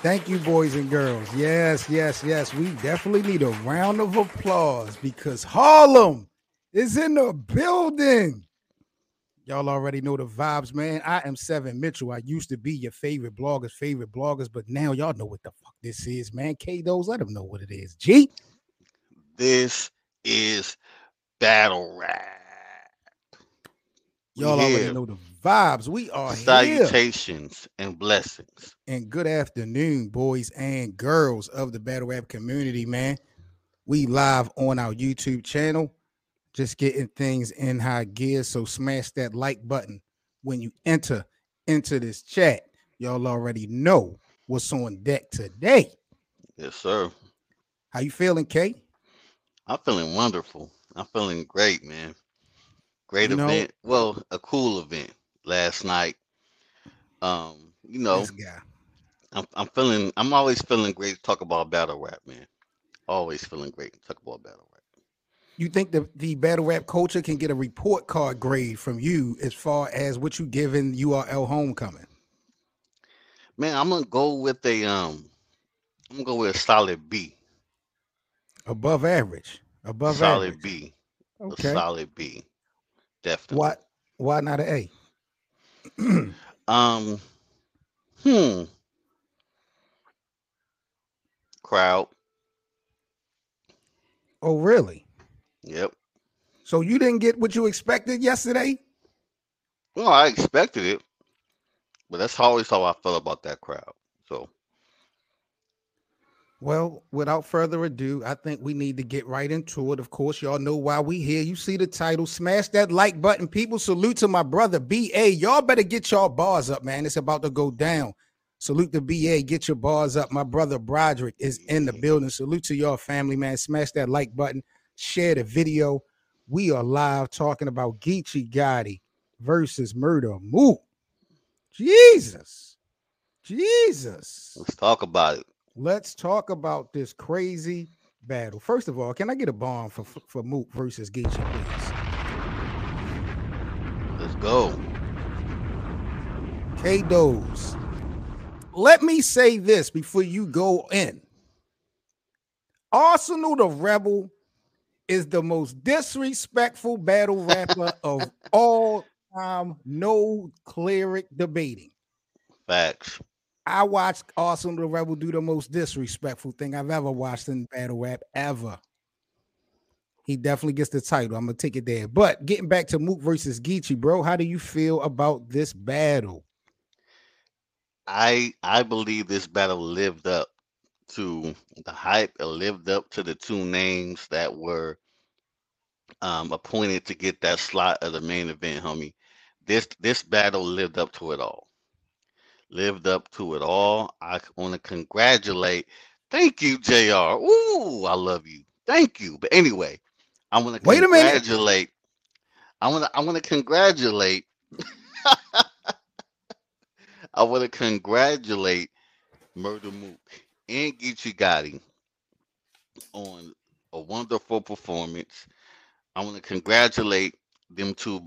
Thank you, boys and girls. Yes. We definitely need a round of applause because Harlem is in the building. Y'all already know the vibes, man. I am Seven Mitchell. I used to be your favorite bloggers, but now y'all know what the fuck this is, man. K-Dos, let them know what it is. G. This is Battle Rap. Y'all already know the vibes. We are salutations here. And blessings. And good afternoon, boys and girls of the Battle Rap community, man. We live on our YouTube channel, just getting things in high gear. So smash that like button when you enter into this chat. Y'all already know what's on deck today. Yes, sir. How you feeling, K? I'm feeling wonderful. I'm feeling great, man. Great event. Well, a cool event last night. I'm always feeling great to talk about battle rap, man. Always feeling great to talk about battle rap. You think the battle rap culture can get a report card grade from you as far as what you give in URL homecoming? Man, I'm gonna go with a solid B. Above average. Solid B. Okay. A solid B. Definitely. Why not an A? Crowd. Oh, really? Yep. So you didn't get what you expected yesterday? Well, I expected it, but that's always how I felt about that crowd. So. Well, without further ado, I think we need to get right into it. Of course, y'all know why we here. You see the title. Smash that like button. People, salute to my brother, BA. Y'all better get y'all bars up, man. It's about to go down. Salute to BA. Get your bars up. My brother, Broderick, is in the building. Salute to y'all family, man. Smash that like button. Share the video. We are live talking about Geechi Gotti versus Murda Mook. Jesus. Let's talk about it. Let's talk about this crazy battle. First of all, can I get a bomb for Mook versus Geechi, please? Let's go. K-Dos. Let me say this before you go in. Arsenal the Rebel is the most disrespectful battle rapper of all time. No cleric debating. Facts. I watched Arsenal the Rebel do the most disrespectful thing I've ever watched in battle rap ever. He definitely gets the title. I'm gonna take it there. But getting back to Mook versus Geechi, bro, how do you feel about this battle? I believe this battle lived up to the hype. It lived up to the two names that were appointed to get that slot of the main event, homie. This battle lived up to it all. I want to congratulate. Thank you, JR. Ooh, I love you. Thank you. But anyway, I want to congratulate. I want to congratulate Murda Mook and Geechi Gotti on a wonderful performance. I want to congratulate them two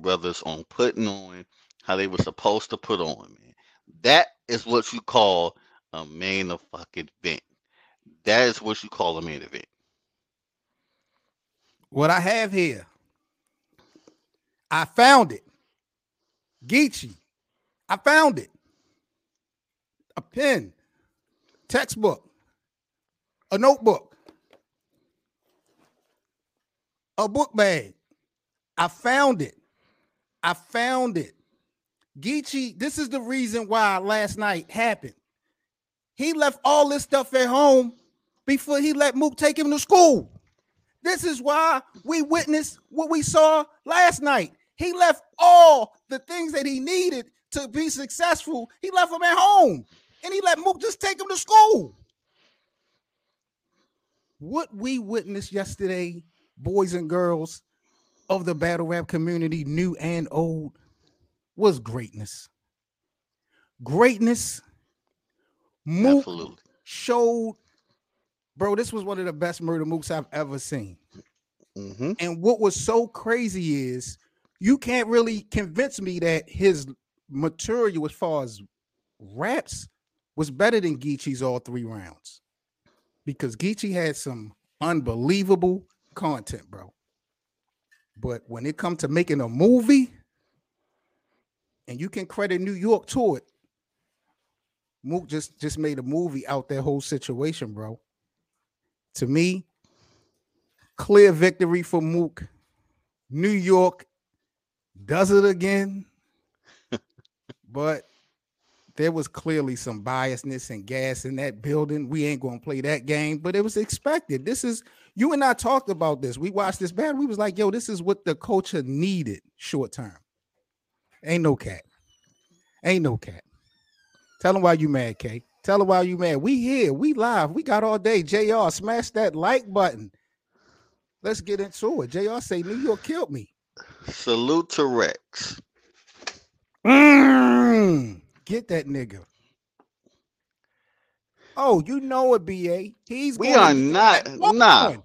brothers on putting on how they were supposed to put on, man. That is what you call a main fucking event. That is what you call a main event. What I have here, I found it. Geechi, I found it. A pen, textbook, a notebook, a book bag. I found it. Geechi, this is the reason why last night happened. He left all this stuff at home before he let Mook take him to school. This is why we witnessed what we saw last night. He left all the things that he needed to be successful. He left them at home, and he let Mook just take him to school. What we witnessed yesterday, boys and girls of the battle rap community, new and old, was greatness. Mook absolutely showed, bro, this was one of the best Murda Mooks I've ever seen. Mm-hmm. And what was so crazy is you can't really convince me that his maturity as far as raps was better than Geechi's all three rounds, because Geechi had some unbelievable content, bro. But when it comes to making a movie, and you can credit New York to it, Mook just made a movie out that whole situation, bro. To me, clear victory for Mook. New York does it again. But there was clearly some biasness and gas in that building. We ain't going to play that game, but it was expected. This is, you and I talked about this. We watched this battle. We was like, yo, this is what the culture needed short term. Ain't no cap. Ain't no cap. Tell them why you mad, K. Tell them why you mad. We here. We live. We got all day. JR, smash that like button. Let's get into it. JR say, New York killed me. Salute to Rex. Get that nigga. Oh, you know it, BA. He's we are not. Nah. He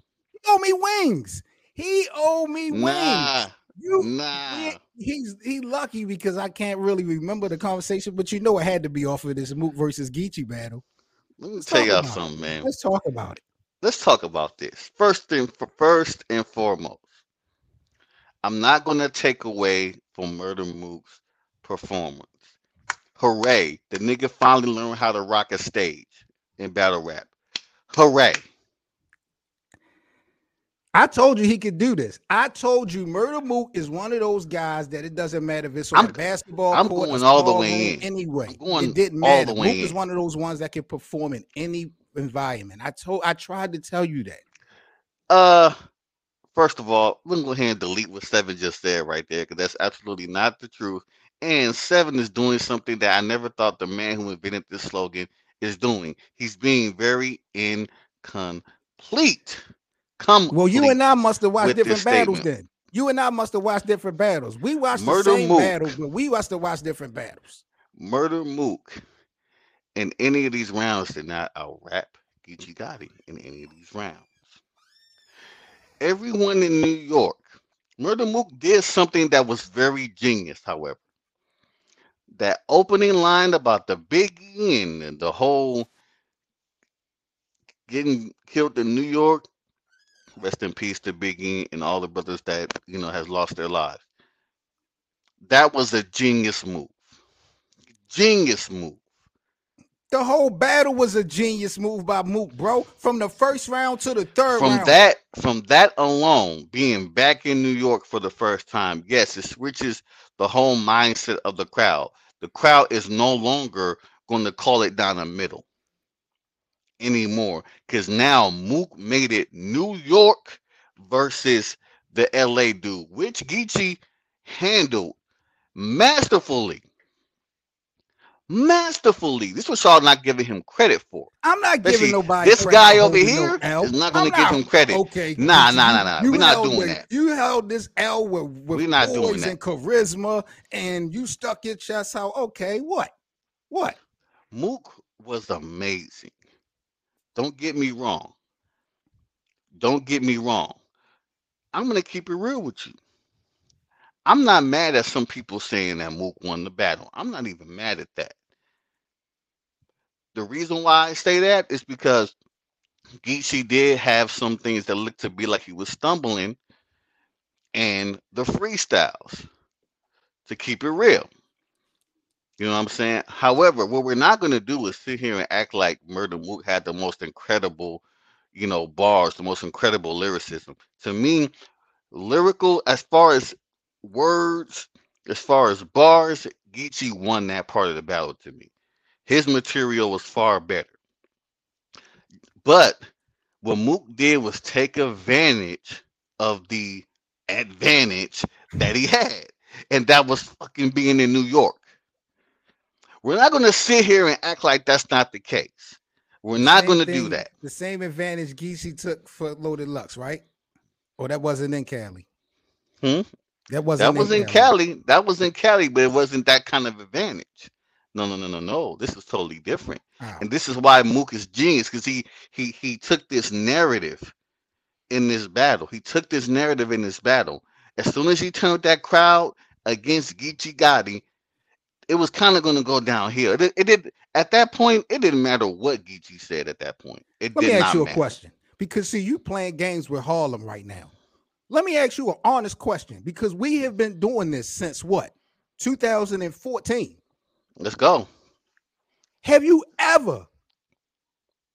owe me wings. He owe me wings. He's lucky because I can't really remember the conversation, but you know it had to be off of this Mook versus Geechi battle. Let me tell y'all something, man. Let's talk about it. Let's talk about this. First and foremost, I'm not going to take away from Murda Mook's performance. Hooray. The nigga finally learned how to rock a stage in battle rap. Hooray. I told you he could do this. I told you Murda Mook is one of those guys that it doesn't matter if it's on a basketball court. I'm going all the way in. Anyway, it didn't matter. Mook is one of those ones that can perform in any environment. I tried to tell you that. First of all, let me go ahead and delete what Seven just said right there, because that's absolutely not the truth. And Seven is doing something that I never thought the man who invented this slogan is doing. He's being very incomplete. Well, you and I must have watched different battles then. You and I must have watched different battles. We watched the same battles, but we must have watched different battles. Murda Mook in any of these rounds did not out-rap Geechi Gotti in any of these rounds. Everyone in New York, Murda Mook did something that was very genius, however. That opening line about the Biggie and the whole getting killed in New York. Rest in peace to Biggie and all the brothers that, you know, has lost their lives. That was a genius move. Genius move. The whole battle was a genius move by Mook, bro. From the first round to the third round. From that alone, being back in New York for the first time, yes, it switches the whole mindset of the crowd. The crowd is no longer going to call it down the middle anymore, because now Mook made it New York versus the LA dude, which Geechi handled masterfully. This was y'all not giving him credit for. I'm not giving nobody this credit. Guy over here is not going to give him credit. Okay, nah, we're not doing that. You held this L with we're not doing that. And charisma, and you stuck your chest out. Okay, what? Mook was amazing. Don't get me wrong. I'm going to keep it real with you. I'm not mad at some people saying that Mook won the battle. I'm not even mad at that. The reason why I say that is because Geechi did have some things that looked to be like he was stumbling and the freestyles, to keep it real. You know what I'm saying? However, what we're not going to do is sit here and act like Murda Mook had the most incredible, you know, bars, the most incredible lyricism. To me, lyrical, as far as words, as far as bars, Geechi won that part of the battle to me. His material was far better. But what Mook did was take advantage of the advantage that he had. And that was fucking being in New York. We're not going to sit here and act like that's not the case. We're not going to do that. The same advantage Geechi took for Loaded Lux, right? Or that wasn't in Cali. That was in Cali. That was in Cali, but it wasn't that kind of advantage. No. This is totally different. Wow. And this is why Mook is genius, because he took this narrative in this battle. As soon as he turned that crowd against Geechi Gotti, it was kind of going to go downhill. It did at that point. It didn't matter what Geechi said at that point. It Let did me ask not you a matter. Question, because see, you playing games with Harlem right now. Let me ask you an honest question, because we have been doing this since what, 2014. Let's go. Have you ever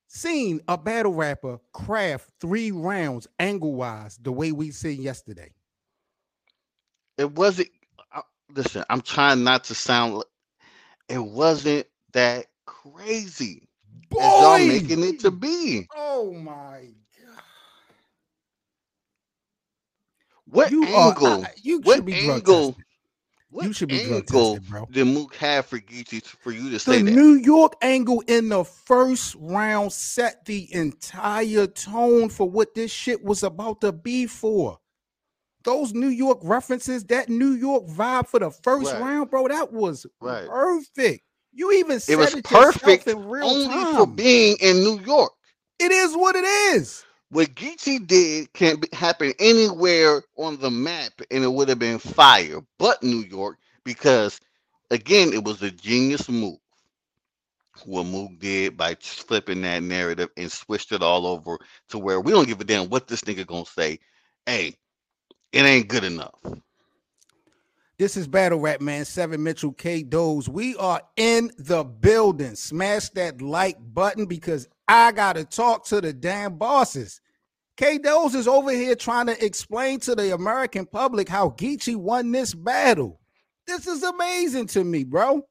seen a battle rapper craft 3 rounds angle-wise the way we seen yesterday? It wasn't. Listen, I'm trying not to sound. It wasn't that crazy, boy, as y'all making it to be. Oh my God! What you angle? You should be drug tested. You should be drug tested, bro. Did Mook have for Geechi for you to say that? The New York angle in the first round set the entire tone for what this shit was about to be for. Those New York references, that New York vibe for the first round, bro, that was perfect. You even said it was perfect in real only time. For being in New York. It is what it is. What Geechi did can happen anywhere on the map, and it would have been fire, but New York, because again, it was a genius move. What Mook did by flipping that narrative and switched it all over to where we don't give a damn what this nigga gonna say. Hey. It ain't good enough. This is Battle Rap, man. Seven Mitchell, K-Dos. We are in the building. Smash that like button, because I got to talk to the damn bosses. K-Dos is over here trying to explain to the American public how Geechi won this battle. This is amazing to me, bro.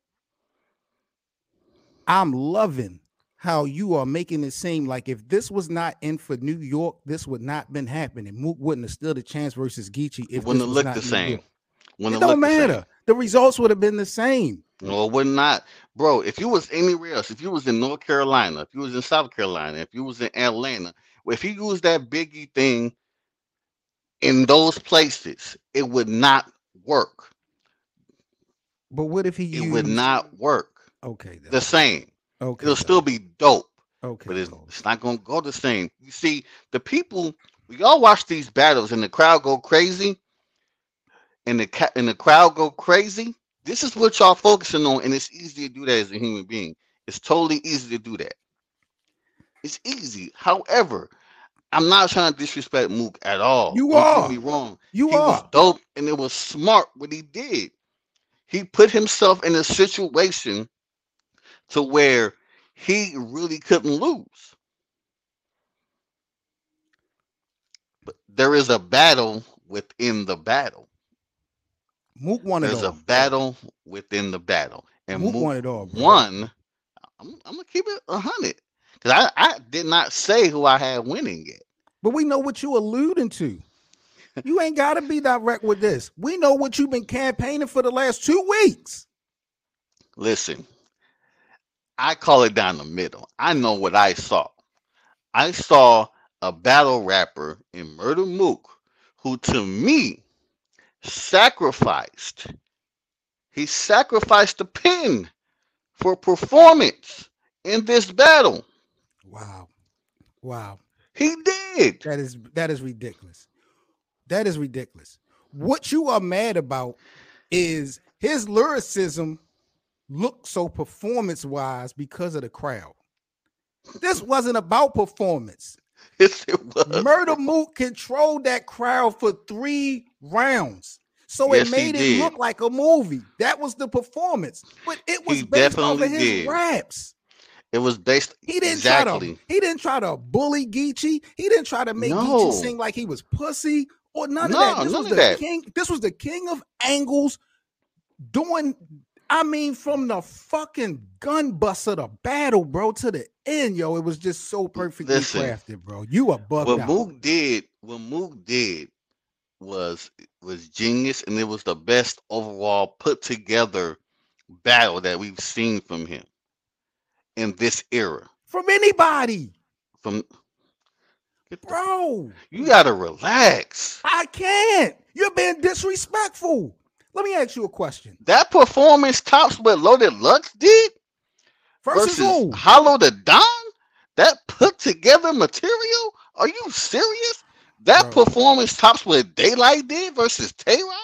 I'm loving how you are making it seem like if this was not in for New York, this would not been happening. Mook wouldn't have stood a chance versus Geechi. If wouldn't it look the same? It don't matter. The results would have been the same. No, it would not. Bro, if you was anywhere else, if you was in North Carolina, if you was in South Carolina, if you was in Atlanta, if he used that Biggie thing in those places, it would not work. But what if he used... It would not work. Okay. The same. Okay, it'll still be dope, okay, but it's not gonna go the same. You see, the people, we all watch these battles and the crowd go crazy, and the crowd go crazy. This is what y'all focusing on, and it's easy to do that as a human being. It's totally easy to do that. It's easy. However, I'm not trying to disrespect Mook at all. You are. Don't get me wrong. You are. He was dope, and it was smart what he did. He put himself in a situation to where he really couldn't lose. But there is a battle within the battle. Mook won it all. There's a battle within the battle. And Mook won it all, bro. I'm going to keep it 100. Because I did not say who I had winning yet. But we know what you alluding to. You ain't got to be direct with this. We know what you've been campaigning for the last 2 weeks. Listen. I call it down the middle. I know what I saw. I saw a battle rapper in Murda Mook who, to me, sacrificed. He sacrificed the pin for performance in this battle. Wow. Wow. He did. That is ridiculous. That is ridiculous. What you are mad about is his lyricism look so performance-wise because of the crowd. This wasn't about performance. Yes, it was. Murda Mook controlled that crowd for 3 rounds. So yes, it made it did. Look like a movie. That was the performance. But it was based on his raps. It was based... He didn't try to bully Geechi. He didn't try to make Geechi seem like he was pussy or none of that. This was the king of angles doing... I mean, from the fucking gun bust of the battle, bro, to the end, yo, it was just so perfectly crafted, bro. You are bugged out. What Mook did was genius, and it was the best overall put together battle that we've seen from him in this era. From anybody. Bro. You gotta relax. I can't. You're being disrespectful. Let me ask you a question. That performance tops what Loaded Lux did versus Hollow Da Don. That put together material. Are you serious? That performance tops what Daylight did versus Tayron.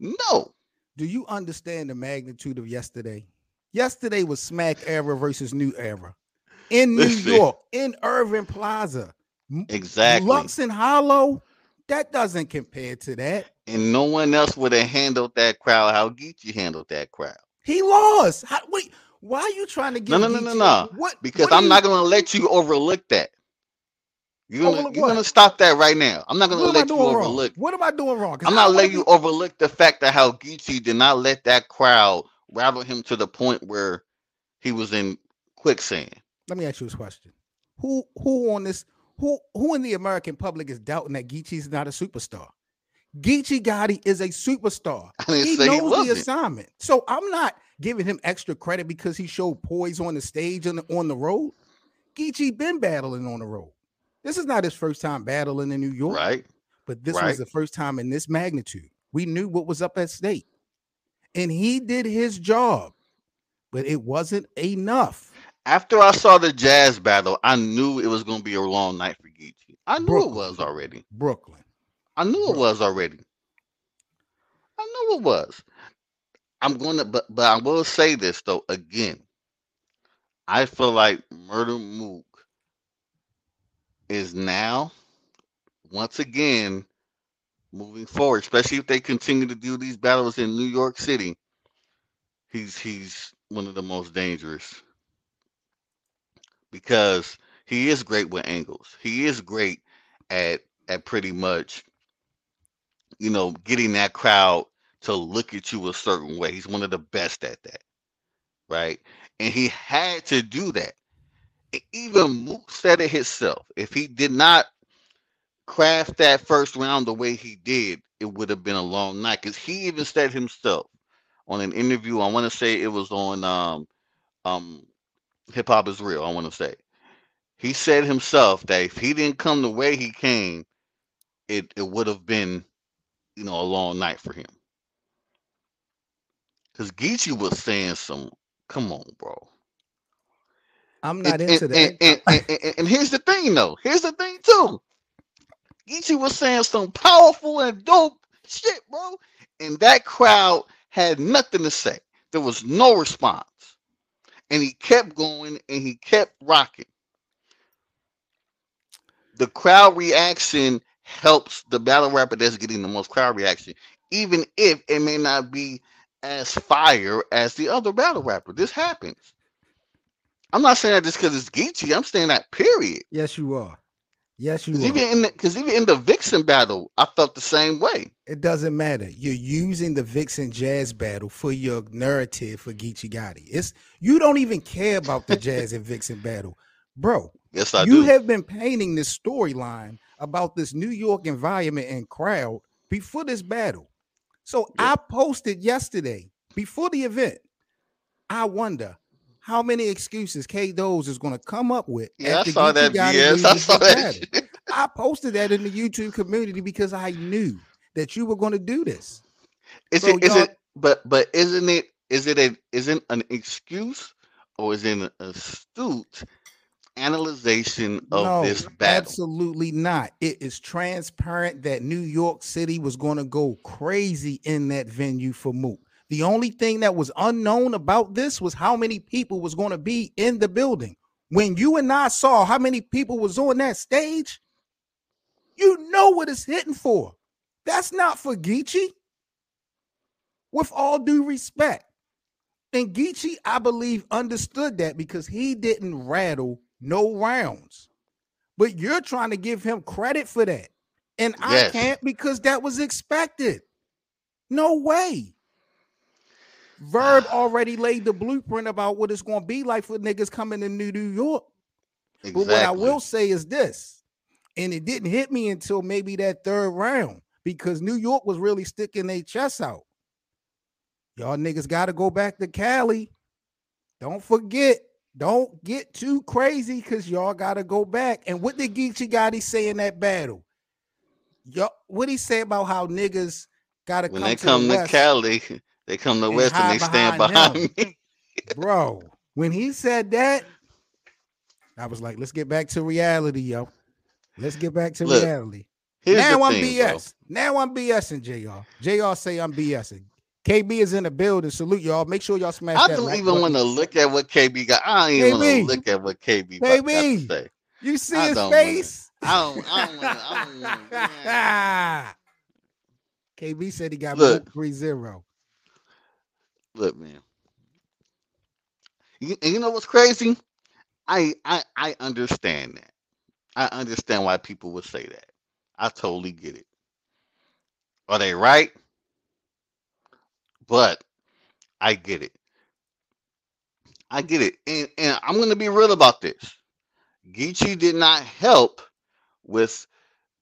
No, do you understand the magnitude of yesterday? Yesterday was Smack era versus New Era in New York, in Irving Plaza. Exactly. Lux and Hollow, that doesn't compare to that. And no one else would have handled that crowd how Geechi handled that crowd. He lost. How, wait, why are you trying to get No. What? Because what I'm not going to let you overlook that. You're gonna stop that right now. I'm not gonna let you overlook. What am I doing wrong? I'm not letting you overlook the fact that how Geechi did not let that crowd rattle him to the point where he was in quicksand. Let me ask you this question: Who in the American public is doubting that Geechi's not a superstar? Geechi Gotti is a superstar. He knows the assignment, so I'm not giving him extra credit because he showed poise on the stage and on the road. Geechi been battling on the road. This is not his first time battling in New York, right? But this was the first time in this magnitude. We knew what was up at stake, and he did his job, but it wasn't enough. After I saw the Jazz battle, I knew it was going to be a long night for Geechi. I knew it was already. I knew it was. But I will say this though. Again, I feel like Murda Mook is now once again moving forward, especially if they continue to do these battles in New York City. He's one of the most dangerous because he is great with angles. He is great at pretty much, you know, getting that crowd to look at you a certain way. He's one of the best at that, right? And he had to do that. Even Mook said it himself. If he did not craft that first round the way he did, it would have been a long night. Because he even said himself on an interview, I want to say it was on Hip Hop Is Real, I want to say. He said himself that if he didn't come the way he came, it would have been, you know, a long night for him. Because Geechi was saying some, come on, bro. I'm not into that. And here's the thing, though. Here's the thing, too. Geechi was saying some powerful and dope shit, bro. And that crowd had nothing to say. There was no response. And he kept going and he kept rocking. The crowd reaction helps the battle rapper that's getting the most crowd reaction, even if it may not be as fire as the other battle rapper. This happens. I'm not saying that just because it's Geechi. I'm saying that period. Yes, you are. Yes, you are. Even in the Vixen battle, I felt the same way. It doesn't matter. You're using the Vixen Jazz battle for your narrative for Geechi Gotti. You don't even care about the Jazz and Vixen battle. Bro, yes, I do. You have been painting this storyline about this New York environment and crowd before this battle. So yeah. I posted yesterday, before the event, I wonder how many excuses K-Dos is going to come up with. Yeah, I saw that BS. I saw that. I posted that in the YouTube community because I knew that you were going to do this. Isn't an excuse or is it an astute analyzation of this battle? Absolutely not. It is transparent that New York City was going to go crazy in that venue for Mook. The only thing that was unknown about this was how many people was going to be in the building. When you and I saw how many people was on that stage, you know what it's hitting for. That's not for Geechi. With all due respect. And Geechi, I believe, understood that because he didn't rattle no rounds. But you're trying to give him credit for that. And yes. I can't because that was expected. No way. Verb already laid the blueprint about what it's going to be like for niggas coming to New York. Exactly. But what I will say is this, and it didn't hit me until maybe that third round because New York was really sticking their chest out. Y'all niggas got to go back to Cali. Don't forget. Don't get too crazy because y'all got to go back. And what did Geechi Gotti say in that battle? What he say about how niggas got to come to Cali. They come to West and they stand behind me. Bro, when he said that, I was like, let's get back to reality, yo. Let's get back to reality. Now I'm BS. Now I'm BSing, JR. JR say I'm BSing. KB is in the building. Salute y'all. Make sure y'all smash that. I don't even want to look at what KB got. I don't even want to look at what KB got to say. You see his face? I don't want to. KB said he got 3-0. Look, man. You know what's crazy? I understand that. I understand why people would say that. I totally get it. Are they right? But I get it. I get it. And I'm going to be real about this. Geechi did not help with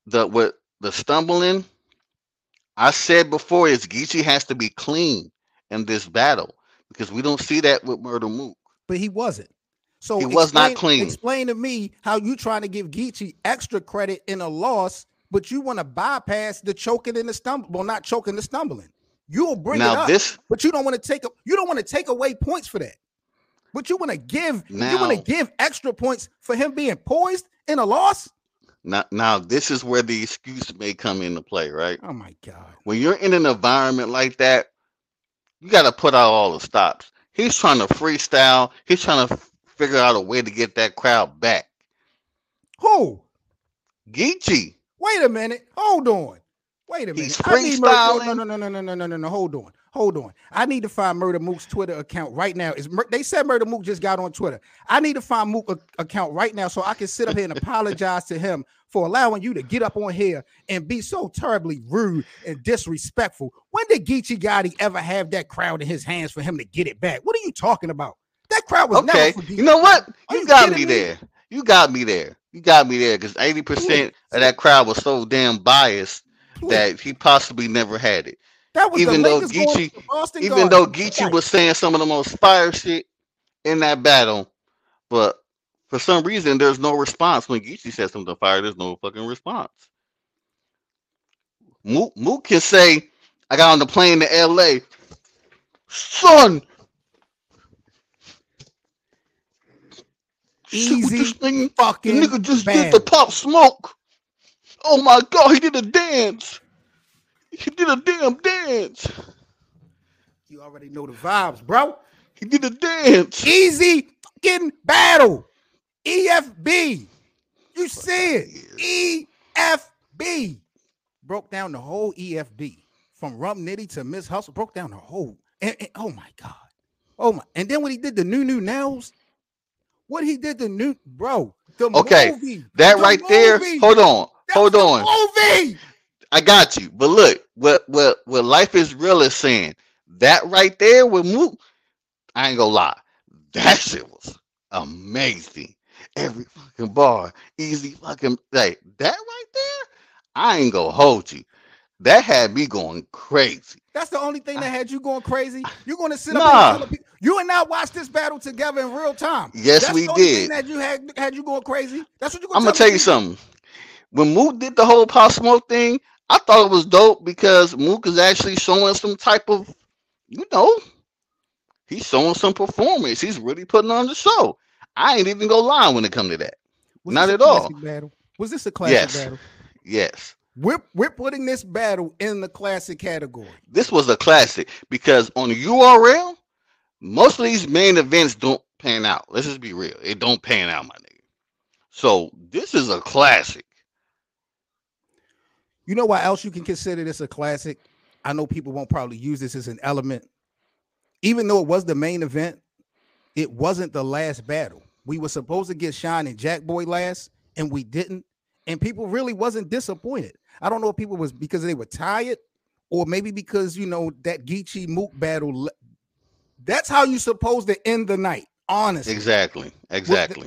the stumbling. I said before is Geechi has to be clean in this battle because we don't see that with Murda Mook. But he wasn't. So he was not clean. Explain to me how you trying to give Geechi extra credit in a loss, but you want to bypass the choking and the stumble. Well, not choking, the stumbling. You'll bring now it up, this, but you don't want to take a, you don't want to take away points for that. But you want to give now, you want to give extra points for him being poised in a loss. Now this is where the excuse may come into play, right? Oh my God! When you're in an environment like that, you got to put out all the stops. He's trying to freestyle. He's trying to figure out a way to get that crowd back. Who? Geechi. Wait a minute. Hold on. Wait a minute. He's freestyling. No. Hold on. I need to find Murda Mook's Twitter account right now. They said Murda Mook just got on Twitter. I need to find Mook account right now so I can sit up here and apologize to him for allowing you to get up on here and be so terribly rude and disrespectful. When did Geechi Gotti ever have that crowd in his hands for him to get it back? What are you talking about? That crowd was okay. Never for Geechi. You know what? You got me there. You got me there because 80% of that crowd was so damn biased that he possibly never had it. That was even though Geechi, was saying some of the most fire shit in that battle, but for some reason there's no response when Geechi says something to fire. There's no fucking response. Mook can say, "I got on the plane to L.A., son." Easy thing, fucking nigga just did the Pop Smoke. Oh my God, he did a dance. He did a damn dance. You already know the vibes, bro. He did a dance. Easy fucking battle. EFB. You see it. EFB. Broke down the whole EFB. From Rum Nitty to Miss Hustle. Broke down the whole. And oh my God. Oh my. And then when he did the new nails. What he did the new. Bro. The okay. Movie, that the right movie. There. Hold on. That's hold on. Movie. I got you, but look what Life is Real is saying that right there with Mook. I ain't gonna lie, that shit was amazing. Every fucking bar, Easy fucking like that right there. I ain't gonna hold you. That had me going crazy. That's the only thing that had you going crazy. You're gonna sit up and people, you and I watched this battle together in real time. Yes, that's we the only did. Thing that you had you going crazy. That's what you're gonna. I'm gonna tell you something. When Mook did the whole Pop Smoke thing. I thought it was dope because Mook is actually showing some type of, you know, he's showing some performance. He's really putting on the show. I ain't even gonna lie when it comes to that. Not at all. Battle? Was this a classic battle? Yes. We're putting this battle in the classic category. This was a classic because on the URL, most of these main events don't pan out. Let's just be real. It don't pan out, my nigga. So this is a classic. You know why else you can consider this a classic? I know people won't probably use this as an element. Even though it was the main event, it wasn't the last battle. We were supposed to get Shine and Jack Boy last, and we didn't. And people really wasn't disappointed. I don't know if people was because they were tired or maybe because, you know, that Geechi Mook battle. That's how you supposed to end the night, honestly. Exactly.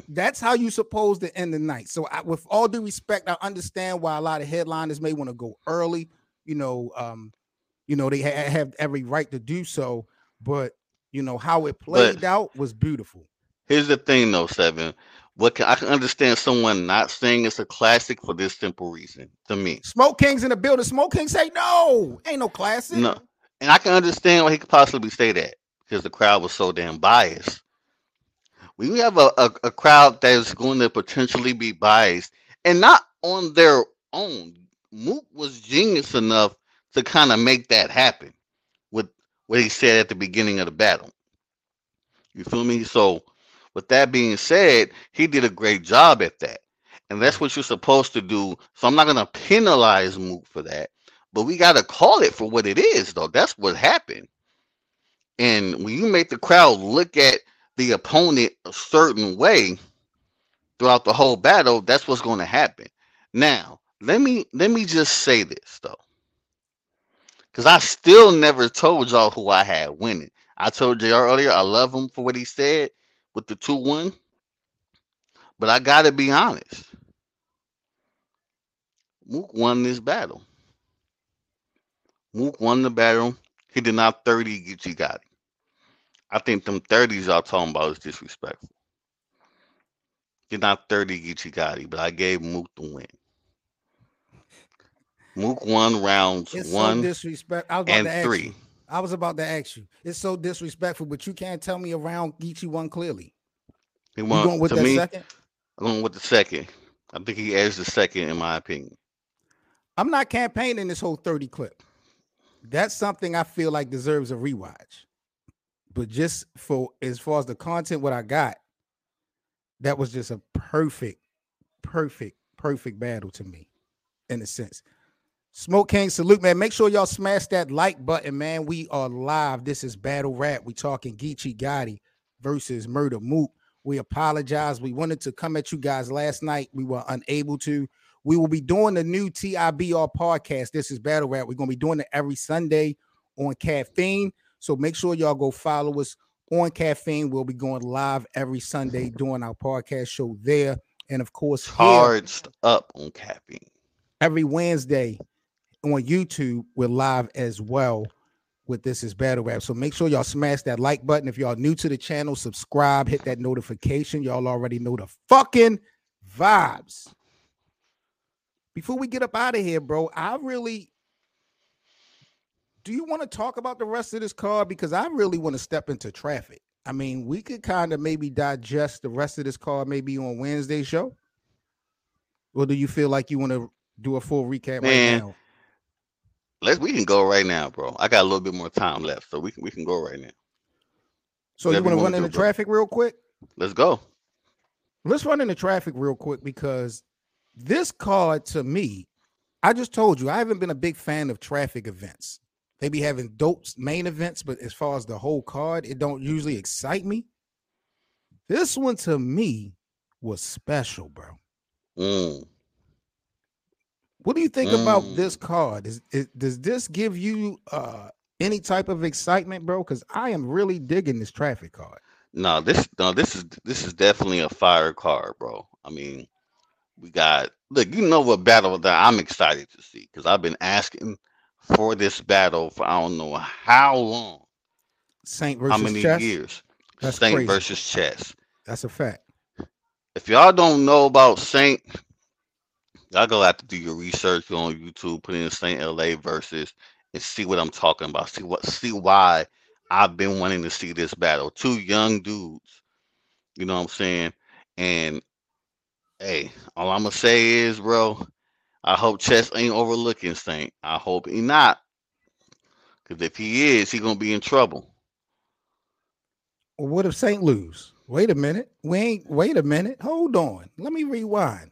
That's how you supposed to end the night. So with all due respect, I understand why a lot of headliners may want to go early. You know, they have every right to do so. But, you know, how it played out was beautiful. Here's the thing, though, Seven. I can understand someone not saying it's a classic for this simple reason to me. Smoke King's in the building. Smoke King say, no, ain't no classic. No. And I can understand why he could possibly say that because the crowd was so damn biased. When you have a crowd that is going to potentially be biased and not on their own, Mook was genius enough to kind of make that happen with what he said at the beginning of the battle. You feel me? So with that being said, he did a great job at that. And that's what you're supposed to do. So I'm not going to penalize Mook for that. But we got to call it for what it is, though. That's what happened. And when you make the crowd look at the opponent a certain way throughout the whole battle, that's what's going to happen. Now, let me just say this, though. Because I still never told y'all who I had winning. I told JR earlier I love him for what he said with the 2-1. But I got to be honest. Mook won this battle. Mook won the battle. He did not 30 Geechi Gotti. I think them 30s y'all talking about is disrespectful. Did not 30 Geechi Gotti, but I gave Mook the win. Mook won rounds one and three. I was about to ask you. It's so disrespectful, but you can't tell me a round Geechi won clearly. He won. You going with the second? I'm going with the second. I think he edged the second, in my opinion. I'm not campaigning this whole 30 clip. That's something I feel like deserves a rewatch. But just for as far as the content, what I got, that was just a perfect battle to me, in a sense. Smoke King, salute, man. Make sure y'all smash that like button, man. We are live. This is Battle Rap. We talking Geechi Gotti versus Murda Mook. We apologize. We wanted to come at you guys last night. We were unable to. We will be doing the new TIBR podcast. This is Battle Rap. We're going to be doing it every Sunday on Caffeine. So make sure y'all go follow us on Caffeine. We'll be going live every Sunday doing our podcast show there. And, of course, charged here, up on Caffeine. Every Wednesday on YouTube, we're live as well with This is Battle Rap. So make sure y'all smash that like button. If y'all new to the channel, subscribe, hit that notification. Y'all already know the fucking vibes. Before we get up out of here, bro, do you want to talk about the rest of this card? Because I really want to step into traffic. I mean, we could kind of maybe digest the rest of this card maybe on Wednesday's show. Or do you feel like you want to do a full recap right now? We can go right now, bro. I got a little bit more time left, so we can go right now. So you want to run into traffic real quick? Let's go. Let's run into traffic real quick because this card, to me, I just told you, I haven't been a big fan of traffic events. They be having dope main events, but as far as the whole card, it don't usually excite me. This one, to me, was special, bro. What do you think about this card? Does this give you any type of excitement, bro? Because I am really digging this traffic card. No, this is definitely a fire card, bro. I mean, we got, look, you know what battle that I'm excited to see, because I've been asking for this battle for I don't know how long. Saint versus Chess? How many years? That's Saint crazy. Versus Chess. That's a fact. If y'all don't know about Saint, y'all go have to do your research on YouTube, put in Saint LA versus, and see what I'm talking about. See why I've been wanting to see this battle. Two young dudes, you know what I'm saying? And hey, all I'm going to say is, bro, I hope Chess ain't overlooking Saint. I hope he not. Because if he is, he going to be in trouble. What if Saint lose? Wait a minute. Hold on. Let me rewind.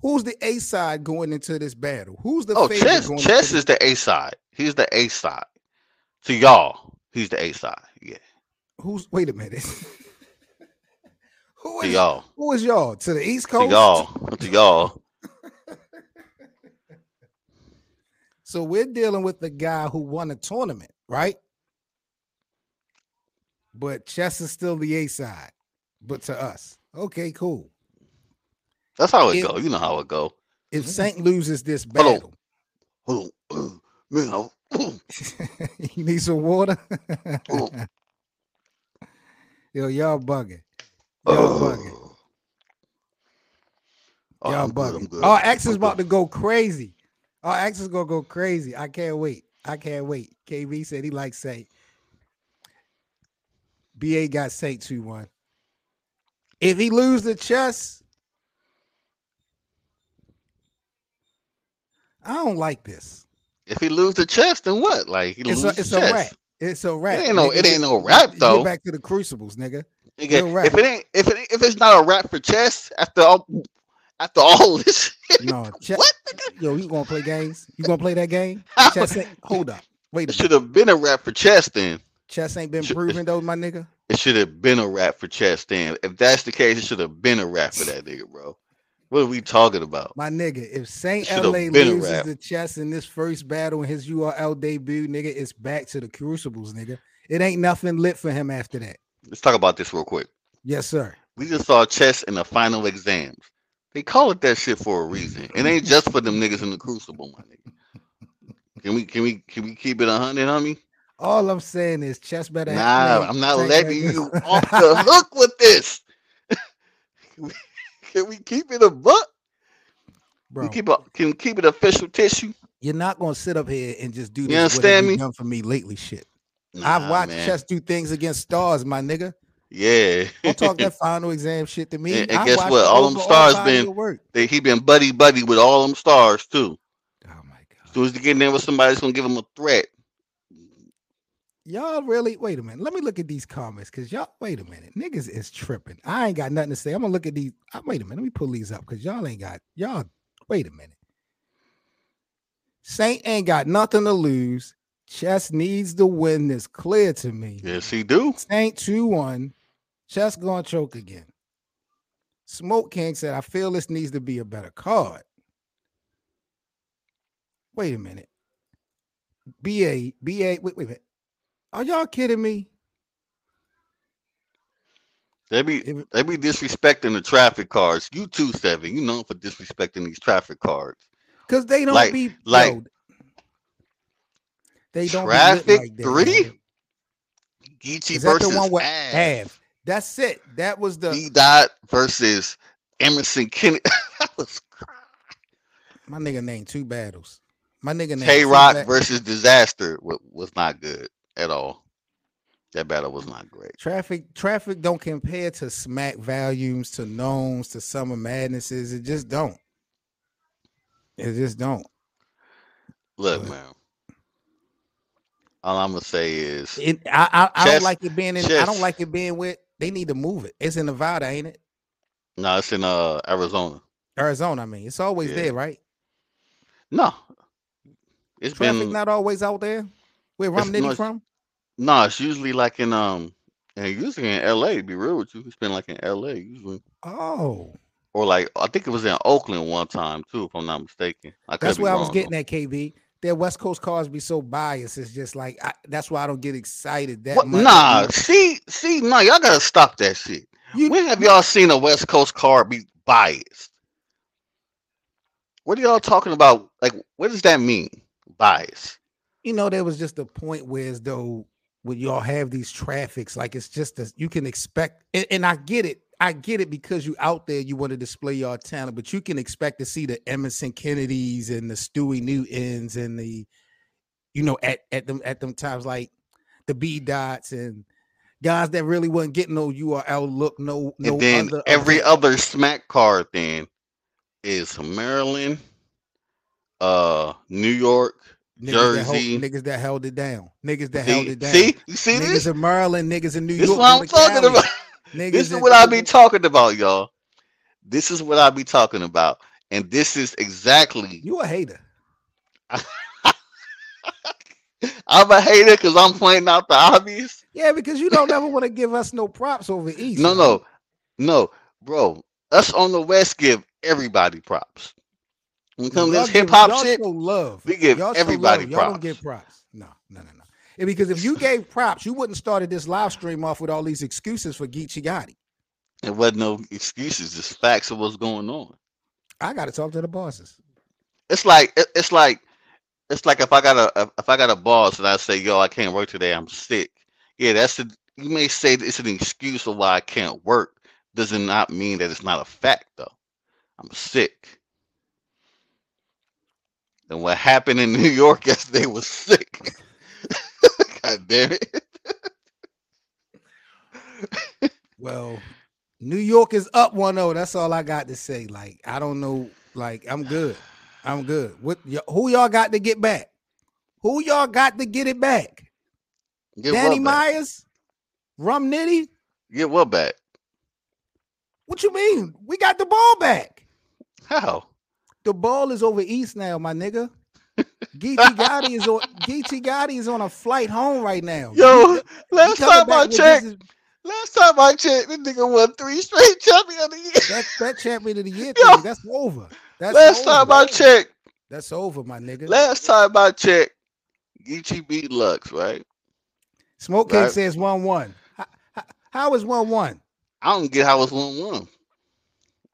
Who's the A side going into this battle? Who's the favorite? Chess is the A side. He's the A side. To y'all, he's the A side. Yeah. Wait a minute. Who is y'all? To the East Coast? To y'all. So we're dealing with the guy who won a tournament, right? But Chess is still the A side, but to us. Okay, cool. That's how it go. You know how it go. If Saint loses this battle. Hold on. You need some water? Yo, y'all bugging. Y'all bugging. Our X is about to go crazy. Our X is going to go crazy. I can't wait. KB said he likes Saint. BA got Saint 2-1. If he loses the Chess, I don't like this. If he loses the Chess, then what? Like, it's a wrap. It's a rap. It ain't no rap though. Go back to the crucibles, nigga. If it's not a rap for chess after all this, no. What? Yo, you gonna play games? You gonna play that game? Chess ain't, hold up, wait. It should have been a rap for chess then. Chess ain't been proven though, my nigga. It should have been a rap for chess then. If that's the case, it should have been a rap for that nigga, bro. What are we talking about? My nigga, if Saint LA loses the chess in this first battle in his URL debut, nigga, it's back to the crucibles, nigga. It ain't nothing lit for him after that. Let's talk about this real quick. Yes, sir. We just saw chess in the final exams. They call it that shit for a reason. It ain't just for them niggas in the crucible, my nigga. Can we keep it 100, homie? All I'm saying is chess better. Nah, I'm not letting you off the hook with this. Can we keep it a buck? Bro, can we keep it official tissue? You're not gonna sit up here and just do this. You understand me? Done for me lately, shit. Nah, I've watched chess do things against stars, my nigga. Yeah, don't talk that final exam shit to me. And guess what? All them stars he been buddy with all them stars too. Oh my god! As soon as they get in with somebody that's gonna give him a threat. Y'all really wait a minute. Let me look at these comments because y'all wait a minute. Niggas is tripping. I ain't got nothing to say. I'm gonna look at these. Wait a minute. Let me pull these up because y'all ain't got y'all. Wait a minute. Saint ain't got nothing to lose. Chess needs the win. It's clear to me. Yes, he do. Saint 2-1. Chess gonna choke again. Smoke King said, I feel this needs to be a better card. Wait a minute. BA, wait. Are y'all kidding me? They be disrespecting the traffic cards. You too, Seven. You known for disrespecting these traffic cards. Because they don't be like yo, they don't traffic be like that, 3. Man. Geechi versus the one with Av. That's it. That was the D-Dot versus Emerson Kennedy. That was my nigga named 2 battles. My nigga named K-Rock versus Disaster was not good. At all, that battle was not great. Traffic don't compare to Smack volumes, to Gnomes, to Summer Madnesses. It just don't. Look, man. All I'm gonna say is, I don't like it being in. Chess. I don't like it being with. They need to move it. It's in Nevada, ain't it? No, it's in Arizona. Arizona, I mean, it's always there, right? No, it's traffic been, not always out there. Where Rum Nitty from? No, it's usually like in LA, to be real with you. It's been like in LA usually. Oh. Or like I think it was in Oakland one time too, if I'm not mistaken. That's where I was getting at, KB. Their West Coast cars be so biased. It's just like that's why I don't get excited that much. Nah, see, y'all gotta stop that shit. When have y'all seen a West Coast car be biased? What are y'all talking about? Like, what does that mean? Bias. You know, there was just a point where as though when y'all have these traffics, like it's just as you can expect, and I get it because you out there, you want to display your talent, but you can expect to see the Emerson Kennedys and the Stewie Newtons and the, you know, at them times like the B-Dots and guys that really wasn't getting no URL look, no. And then every other Smack card then is Maryland, New York. Niggas that held it down. See, you see niggas this? Niggas in Maryland, niggas in New York. This is what I'm talking about. This is what I be talking about, y'all. This is what I be talking about, and this is exactly. You a hater? I'm a hater because I'm pointing out the obvious. Yeah, because you don't ever want to give us no props over East. No, bro. Us on the West give everybody props. When it comes to this hip hop shit, we give everybody props. Y'all don't give props. No. And because if you gave props, you wouldn't started this live stream off with all these excuses for Geechi Gotti. There wasn't no excuses. It's facts of what's going on. I got to talk to the bosses. It's like if I got a boss and I say, "Yo, I can't work today. I'm sick." Yeah, you may say it's an excuse for why I can't work. Does it not mean that it's not a fact though? I'm sick. And what happened in New York yesterday was sick. God damn it. Well, New York is up 1-0. That's all I got to say. Like, I don't know. Like, I'm good. Who y'all got to get back? Who y'all got to get it back? Get Danny Myers, Rum Nitty. Get what back? What you mean? We got the ball back. How? The ball is over east now, my nigga. Geechi Gotti is on a flight home right now. Yo, last time I checked, this nigga won 3 straight champion of the year. That champion of the year thing, that's over. That's over, my nigga. Last time I checked, Geechi beat Lux, right? Smoke King says 1-1. How is 1-1? I don't get how it's 1-1.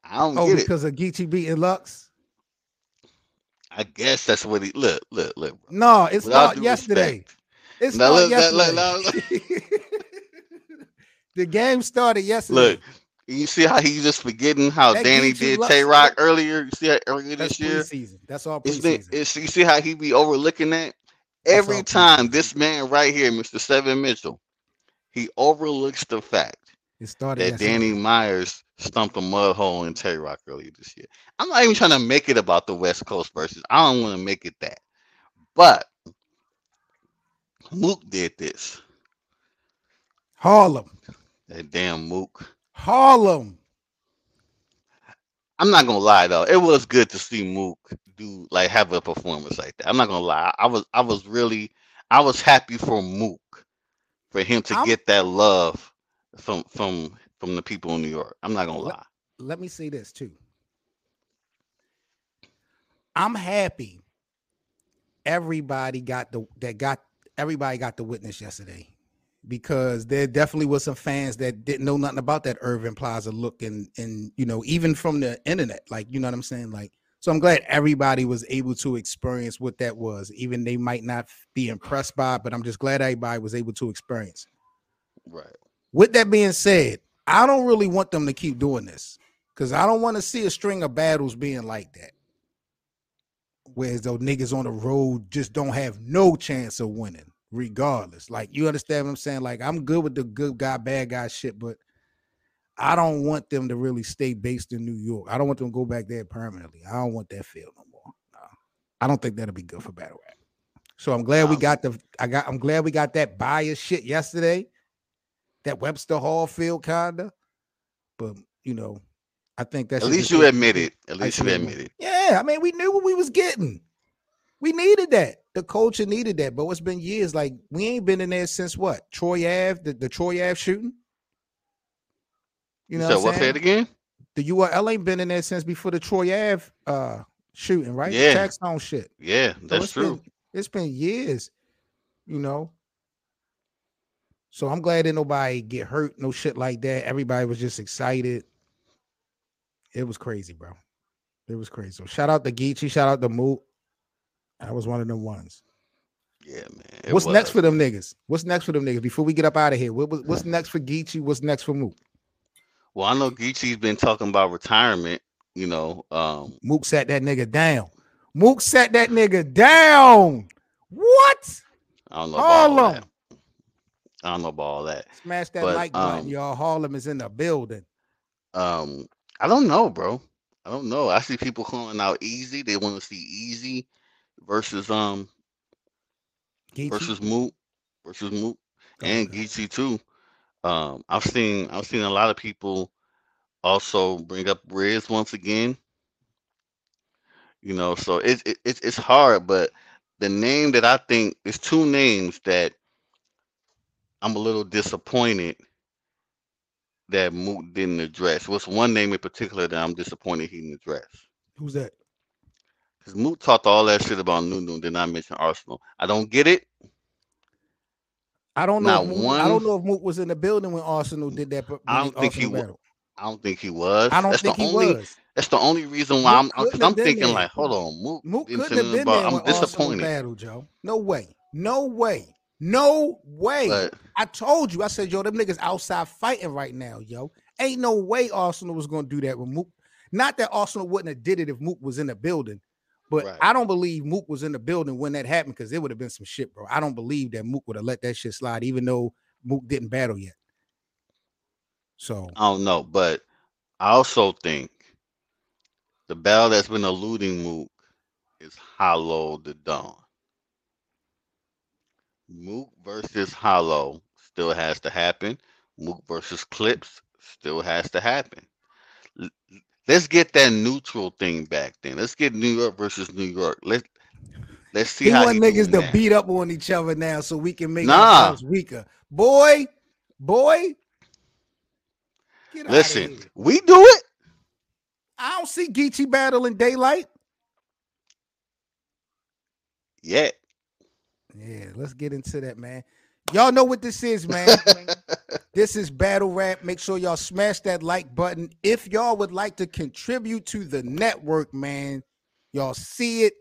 I don't get it. Because of Geechi beating Lux? I guess that's what he look. No, it's not yesterday. It's not yesterday. The game started yesterday. Look, you see how he's just forgetting how that Danny did Tay-Rock earlier. You see how earlier this year. Preseason. That's all preseason. You see how he be overlooking that every time. This man right here, Mr. Seven Mitchell, he overlooks the fact that Danny Myers stumped a mud hole in Tayron earlier this year. I'm not even trying to make it about the West Coast versus. I don't want to make it that. But Mook did this. Harlem. That damn Mook. Harlem. I'm not gonna lie though, it was good to see Mook do have a performance like that. I'm not gonna lie. I was happy for Mook, for him to get that love from the people in New York. I'm not gonna lie. Let me say this too. I'm happy everybody got the witness yesterday, because there definitely was some fans that didn't know nothing about that Irving Plaza look, and you know, even from the internet, you know what I'm saying? So I'm glad everybody was able to experience what that was. Even they might not be impressed by it, but I'm just glad everybody was able to experience. Right. With that being said, I don't really want them to keep doing this, because I don't want to see a string of battles being like that, whereas those niggas on the road just don't have no chance of winning regardless. You understand what I'm saying? I'm good with the good guy, bad guy shit, but I don't want them to really stay based in New York. I don't want them to go back there permanently. I don't want that feel no more. No. I don't think that'll be good for battle rap. So I'm glad we got I'm glad we got that bias shit yesterday. That Webster Hall feel kinda, but you know, I think that's at least you admit it. Yeah, I mean, we knew what we was getting. We needed that. The culture needed that. But it's been years. We ain't been in there since what? Troy Ave, the Troy Ave shooting. You know what I'm saying? Say it again. The URL ain't been in there since before the Troy Ave shooting, right? Yeah. Tax on shit. Yeah, that's true. It's been years, you know. So I'm glad that nobody get hurt, no shit like that. Everybody was just excited. It was crazy, bro. It was crazy. So shout out to Geechi, shout out to Mook. I was one of them ones. Yeah, man. What's next for them niggas? What's next for them niggas? Before we get up out of here, what's next for Geechi? What's next for Mook? Well, I know Geechi's been talking about retirement. You know, Mook sat that nigga down. Mook sat that nigga down. What? I don't know. Harlem. I don't know about all that. Smash that like button, y'all. Harlem is in the building. I don't know, bro. I don't know. I see people calling out Easy. They want to see Easy versus Geechi? versus Mook and Geechi too. I've seen a lot of people also bring up Riz once again. You know, so it's hard, but the name that I think is two names that I'm a little disappointed that Mook didn't address. What's one name in particular that I'm disappointed he didn't address? Who's that? Because Mook talked all that shit about Nunu, did not mention Arsenal. I don't get it. I don't know if Mook was in the building when Arsenal did that. But I don't think he was. I don't think he was. That's the only reason why I'm thinking hold on, Mook couldn't have been there. I'm disappointed. Battle, Joe. No way. No way. No way. But I told you. I said, yo, them niggas outside fighting right now, yo. Ain't no way Arsenal was going to do that with Mook. Not that Arsenal wouldn't have did it if Mook was in the building, but right. I don't believe Mook was in the building when that happened, because it would have been some shit, bro. I don't believe that Mook would have let that shit slide, even though Mook didn't battle yet. So I don't know, but I also think the battle that's been eluding Mook is Hollow Da Don. Mook versus Hollow still has to happen. Mook versus Clips still has to happen. Let's get that neutral thing back then. Let's get New York versus New York. Let's see how you want niggas to beat up on each other now so we can make ourselves weaker. Boy. Listen, we do it. I don't see Geechi battling Daylight. Yet. Yeah, let's get into that, man. Y'all know what this is, man. This is Battle Rap. Make sure y'all smash that like button. If y'all would like to contribute to the network, man, y'all see it.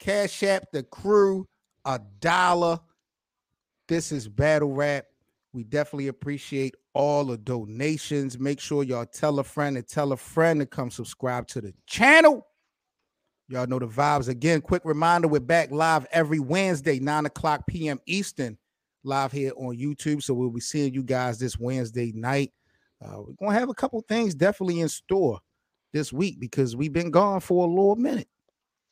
Cash App the crew $1. This is Battle Rap. We definitely appreciate all the donations. Make sure y'all tell a friend to come subscribe to the channel. Y'all know the vibes. Again, quick reminder, we're back live every Wednesday, 9:00 p.m. Eastern, live here on YouTube. So we'll be seeing you guys this Wednesday night. We're going to have a couple things definitely in store this week because we've been gone for a little minute.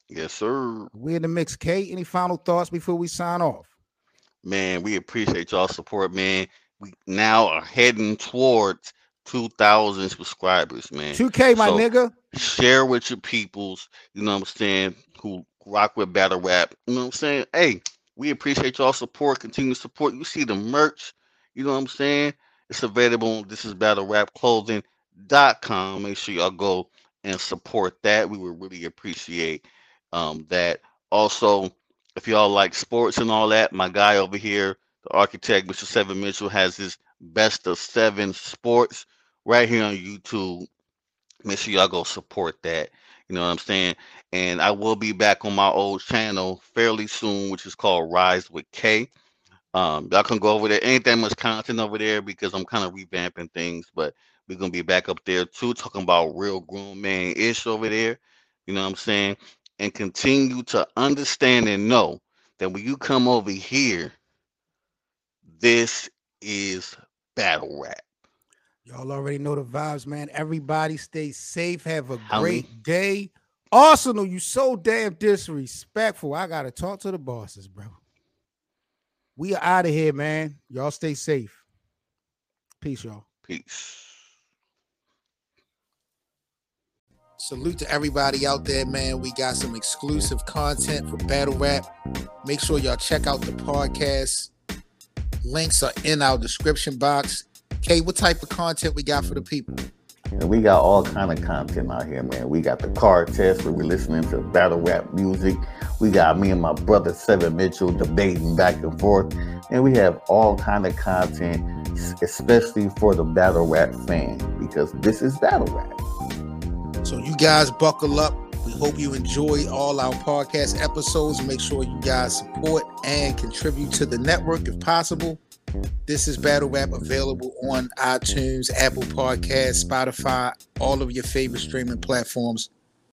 Yes, sir. We're in the mix. K, any final thoughts before we sign off? Man, we appreciate y'all's support, man. We now are heading towards 2,000 subscribers, man. 2K, my nigga. Share with your peoples, you know what I'm saying, who rock with Battle Rap. You know what I'm saying? Hey, we appreciate y'all's support. Continue to support. You see the merch, you know what I'm saying? It's available on thisisbattlerapclothing.com. Make sure y'all go and support that. We would really appreciate that. Also, if y'all like sports and all that, my guy over here, the architect, Mr. 7 Mitchell, has his Best of 7 Sports right here on YouTube. Make sure y'all go support that. You know what I'm saying? And I will be back on my old channel fairly soon, which is called Rise with K. Y'all can go over there. Ain't that much content over there because I'm kind of revamping things, but we're going to be back up there too, talking about real grown man-ish over there. You know what I'm saying? And continue to understand and know that when you come over here, this is Battle Rap. Y'all already know the vibes, man. Everybody stay safe. Have a great day. Arsenal, you so damn disrespectful. I got to talk to the bosses, bro. We are out of here, man. Y'all stay safe. Peace, y'all. Peace. Salute to everybody out there, man. We got some exclusive content for Battle Rap. Make sure y'all check out the podcast. Links are in our description box. Kay, what type of content we got for the people? Yeah, we got all kind of content out here, man. We got the car test where we're listening to battle rap music. We got me and my brother, 7 Mitchell, debating back and forth. And we have all kind of content, especially for the battle rap fan, because this is battle rap. So you guys buckle up. We hope you enjoy all our podcast episodes. Make sure you guys support and contribute to the network if possible. This is Battle Rap, available on iTunes, Apple Podcasts, Spotify, all of your favorite streaming platforms.